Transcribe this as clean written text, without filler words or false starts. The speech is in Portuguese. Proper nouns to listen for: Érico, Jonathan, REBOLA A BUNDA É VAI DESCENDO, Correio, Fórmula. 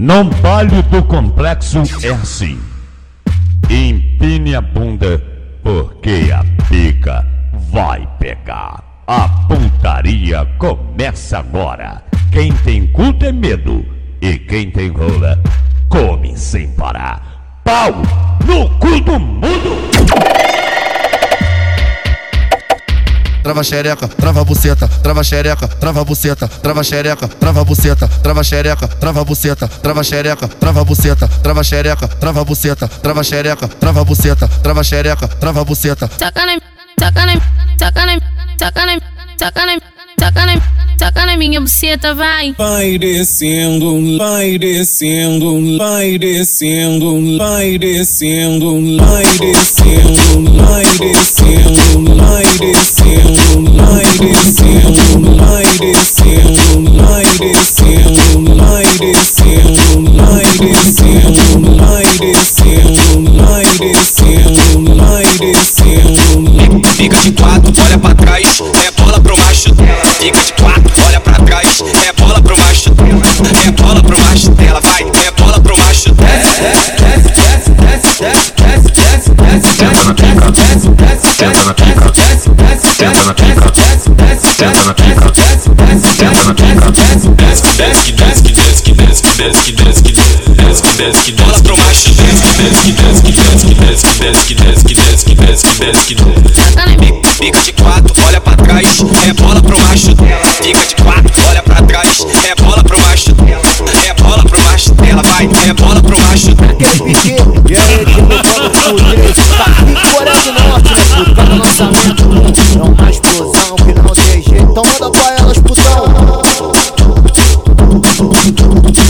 Não vale do complexo é assim. Empine a bunda, porque a pica vai pegar. A pontaria começa agora. Quem tem cu tem medo e quem tem rola come sem parar. Pau no cu do mundo! Trava xereca, trava buceta, trava xereca, trava buceta, trava xereca, trava buceta, trava xereca, trava buceta, trava xereca, trava buceta, trava xereca, trava buceta, trava xereca, trava buceta, trava xereca, trava buceta. Toca na minha buceta, vai. Vai descendo, vai descendo, vai descendo, vai descendo, vai descendo, vai descendo, vai descendo, vai descendo, vai descendo, vai descendo, vai descendo, vai descendo, vai descendo, vai descendo, vai descendo. Fica de quatro, olha pra trás, é bola pro macho dela. Fica de quatro, olha pra trás, é bola pro macho dela, é bola pro macho dela, vai, é bola pro macho dela. Senta na pica, senta na pica, senta na pica, senta na pica, senta na pica. Desce que desce que desce que desce que desce que desce que desce que desce que bola pro macho, desce que desce que desce que desce que desce que desce que desce que desce que desce que desce. Fica de quatro, olha pra trás, é bola pro macho dela. Fica de quatro, olha pra trás, é bola pro macho dela. É bola pro macho dela, vai, é bola pro macho dela. E aí, que não vamos fuder, tá aqui, Coreia do Norte, né? Por cada lançamento, é uma explosão que não tem jeito, então manda pra elas, putão.